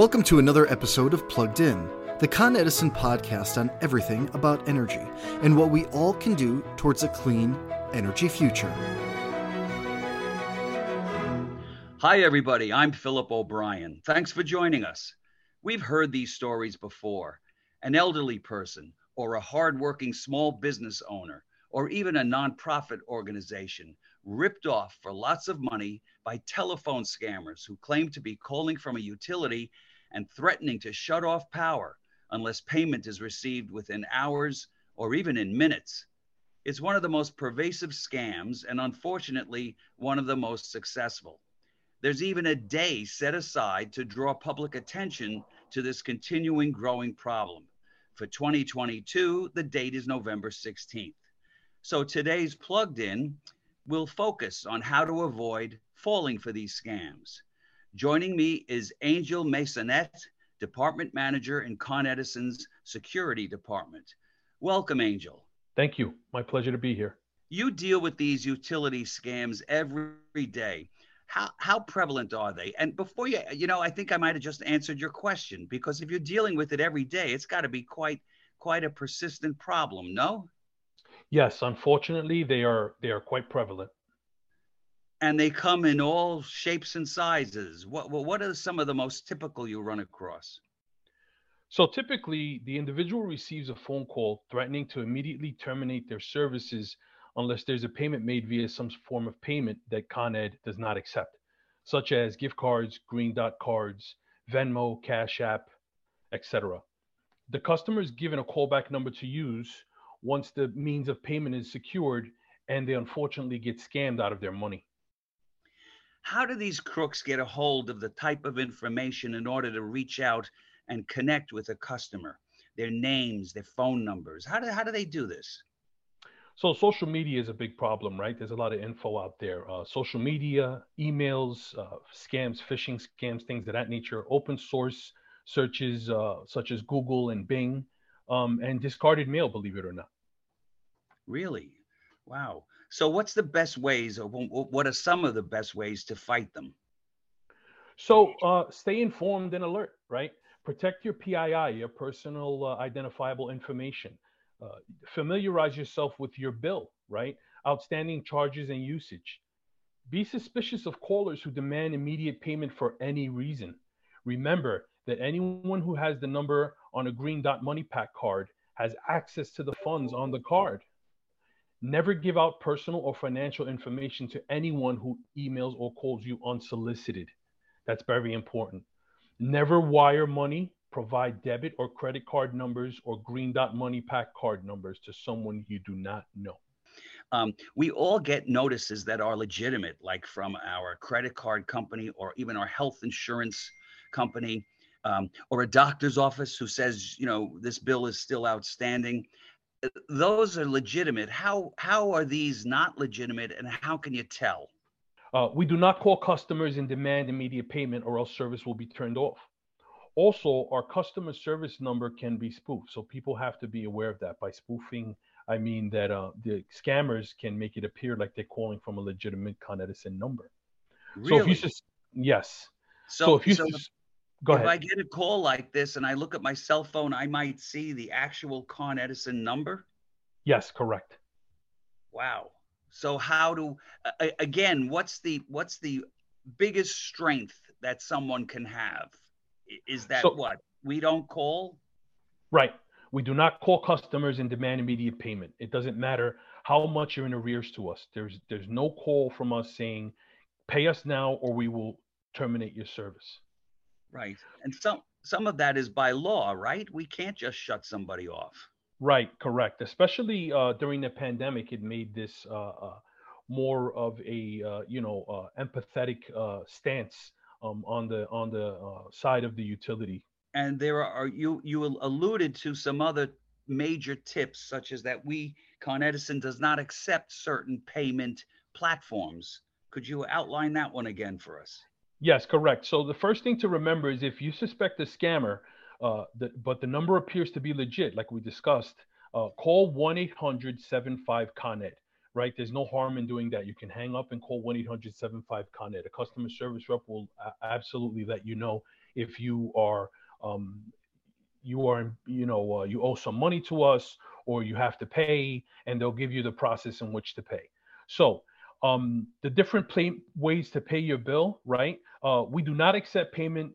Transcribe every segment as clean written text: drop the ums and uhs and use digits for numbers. Welcome to another episode of Plugged In, the Con Edison podcast on everything about energy and what we all can do towards a clean energy future. Hi, everybody. I'm Philip O'Brien. Thanks for joining us. We've heard these stories before. An elderly person or a hardworking small business owner or even a nonprofit organization ripped off for lots of money by telephone scammers who claim to be calling from a utility and threatening to shut off power unless payment is received within hours or even in minutes. It's one of the most pervasive scams and unfortunately one of the most successful. There's even a day set aside to draw public attention to this continuing growing problem. For 2022, the date is November 16th. So today's Plugged In will focus on how to avoid falling for these scams. Joining me is Angel Maysonet, Department Manager in Con Edison's Security Department. Welcome, Angel. Thank you. My pleasure to be here. You deal with these utility scams every day. How prevalent are they? And before you, I think I might have just answered your question, because if you're dealing with it every day, it's got to be quite a persistent problem, no? Yes, unfortunately, they are quite prevalent. And they come in all shapes and sizes. What are some of the most typical you run across? So typically, the individual receives a phone call threatening to immediately terminate their services unless there's a payment made via some form of payment that Con Ed does not accept, such as gift cards, green dot cards, Venmo, Cash App, etc. The customer is given a callback number to use once the means of payment is secured, and they unfortunately get scammed out of their money. How do these crooks get a hold of the type of information in order to reach out and connect with a customer? Their names, their phone numbers. How do they do this? So social media is a big problem, right? There's a lot of info out there. Social media, emails, scams, phishing scams, things of that nature, open source searches such as Google and Bing, and discarded mail, believe it or not. Really? Wow. So what's the best ways, or what are some of the best ways to fight them? So stay informed and alert, right? Protect your PII, your personal identifiable information. Familiarize yourself with your bill, right? Outstanding charges and usage. Be suspicious of callers who demand immediate payment for any reason. Remember that anyone who has the number on a green dot money pack card has access to the funds on the card. Never give out personal or financial information to anyone who emails or calls you unsolicited. That's very important. Never wire money, provide debit or credit card numbers or green dot money pack card numbers to someone you do not know. We all get notices that are legitimate, like from our credit card company or even our health insurance company. Or a doctor's office who says, this bill is still outstanding. Those are legitimate. How are these not legitimate, and how can you tell? We do not call customers and demand immediate payment, or else service will be turned off. Also, our customer service number can be spoofed, so people have to be aware of that. By spoofing, I mean that the scammers can make it appear like they're calling from a legitimate Con Edison number. Really? So if you yes. If I get a call like this and I look at my cell phone, I might see the actual Con Edison number? Yes, correct. Wow. So how do, again, what's the biggest strength that someone can have? Is that we don't call? Right. We do not call customers and demand immediate payment. It doesn't matter how much you're in arrears to us. There's no call from us saying, pay us now or we will terminate your service. Right. And some of that is by law, right? We can't just shut somebody off. Right. Correct. Especially during the pandemic, it made this more of a, empathetic stance on the side of the utility. And there are you alluded to some other major tips, such as that Con Edison does not accept certain payment platforms. Could you outline that one again for us? Yes, correct. So the first thing to remember is if you suspect a scammer, but the number appears to be legit, like we discussed, call 1-800-75-CON-ED, right? There's no harm in doing that. You can hang up and call 1-800-75-CON-ED. A customer service rep will absolutely let you know if you are, you owe some money to us, or you have to pay, and they'll give you the process in which to pay. So the different ways to pay your bill, right? We do not accept payment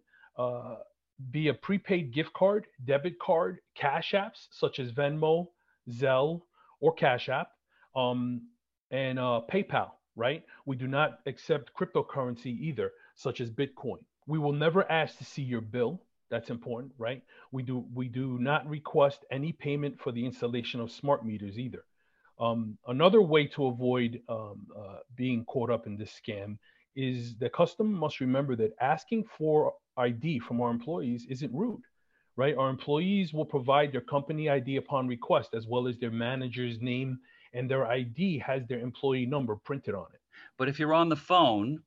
via prepaid gift card, debit card, cash apps such as Venmo, Zelle, or Cash App, and PayPal, right? We do not accept cryptocurrency either, such as Bitcoin. We will never ask to see your bill. That's important, right? We do not request any payment for the installation of smart meters either. Another way to avoid being caught up in this scam is the customer must remember that asking for ID from our employees isn't rude, right? Our employees will provide their company ID upon request, as well as their manager's name, and their ID has their employee number printed on it. But if you're on the phone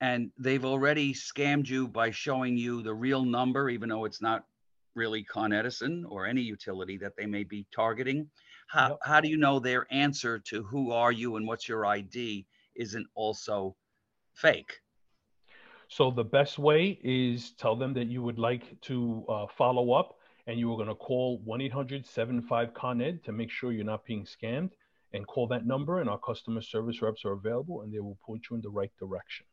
and they've already scammed you by showing you the real number, even though it's not really Con Edison or any utility that they may be targeting, how do you know their answer to who are you and what's your ID isn't also fake? So the best way is tell them that you would like to follow up, and you are going to call 1-800-75-CON-ED to make sure you're not being scammed, and call that number, and our customer service reps are available, and they will point you in the right direction.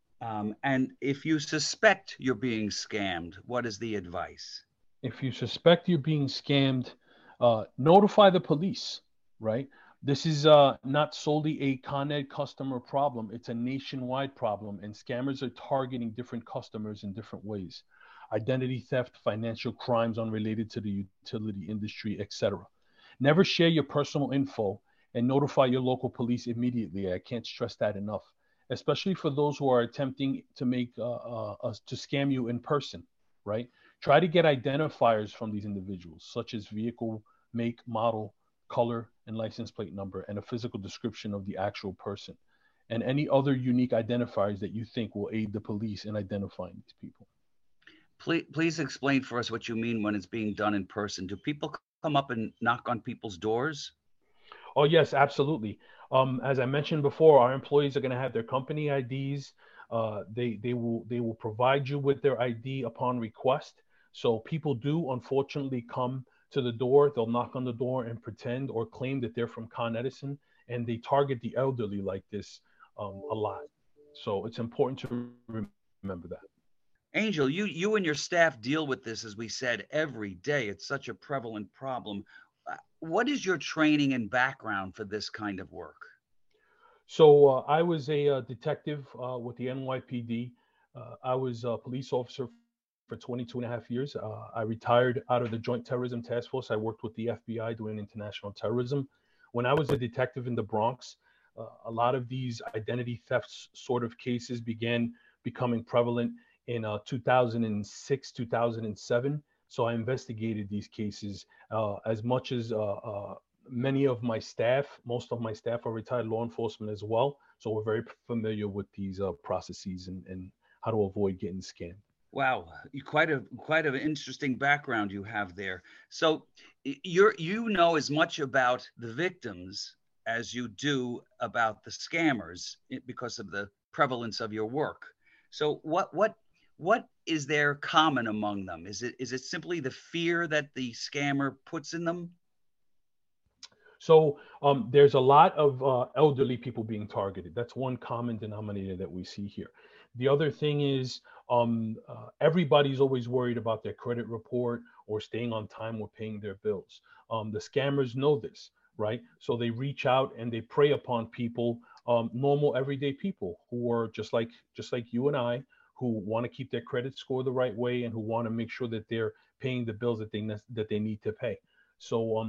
And if you suspect you're being scammed, what is the advice? If you suspect you're being scammed, notify the police, right? This is not solely a Con Ed customer problem. It's a nationwide problem, and scammers are targeting different customers in different ways. Identity theft, financial crimes unrelated to the utility industry, etc. Never share your personal info, and notify your local police immediately. I can't stress that enough, especially for those who are attempting to make to scam you in person, right? Try to get identifiers from these individuals, such as vehicle, make, model, color, and license plate number, and a physical description of the actual person, and any other unique identifiers that you think will aid the police in identifying these people. Please explain for us what you mean when it's being done in person. Do people come up and knock on people's doors? Oh, yes, absolutely. As I mentioned before, our employees are going to have their company IDs. They will provide you with their ID upon request. So people do, unfortunately, come to the door. They'll knock on the door and pretend or claim that they're from Con Edison, and they target the elderly like this a lot. So it's important to remember that. Angel, you and your staff deal with this, as we said, every day. It's such a prevalent problem. What is your training and background for this kind of work? So I was a detective with the NYPD. I was a police officer for 22.5 years. I retired out of the Joint Terrorism Task Force. I worked with the FBI doing international terrorism. When I was a detective in the Bronx, a lot of these identity theft sort of cases began becoming prevalent in 2006, 2007. So I investigated these cases as much as many of my staff. Most of my staff are retired law enforcement as well. So we're very familiar with these processes and how to avoid getting scammed. Wow, quite an interesting background you have there. So you know as much about the victims as you do about the scammers because of the prevalence of your work. So what is there common among them? Is it simply the fear that the scammer puts in them? So there's a lot of elderly people being targeted. That's one common denominator that we see here. The other thing is everybody's always worried about their credit report or staying on time or paying their bills. The scammers know this, right? So they reach out and they prey upon people, normal everyday people who are just like you and I, who want to keep their credit score the right way and who want to make sure that they're paying the bills that they need to pay. So,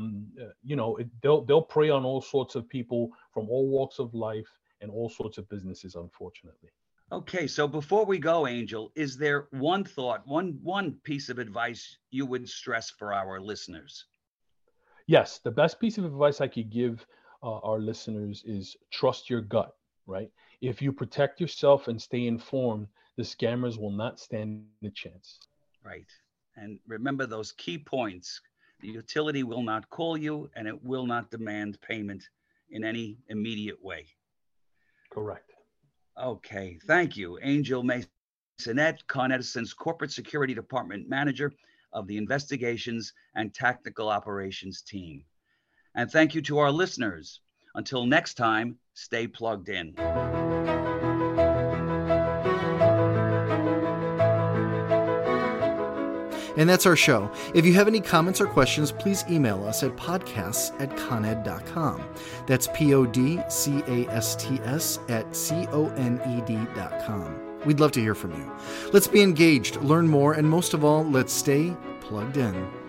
they'll prey on all sorts of people from all walks of life and all sorts of businesses, unfortunately. Okay, so before we go, Angel, is there one thought, one piece of advice you would stress for our listeners? Yes, the best piece of advice I could give our listeners is trust your gut, right? If you protect yourself and stay informed, the scammers will not stand a chance. Right. And remember those key points. The utility will not call you, and it will not demand payment in any immediate way. Correct. Okay. Thank you, Angel Maysonet. Maysonet, Con Edison's corporate security department manager of the investigations and tactical operations team. And thank you to our listeners. Until next time, stay plugged in. And that's our show. If you have any comments or questions, please email us at podcasts@coned.com. That's podcasts@coned.com. We'd love to hear from you. Let's be engaged, learn more, and most of all, let's stay plugged in.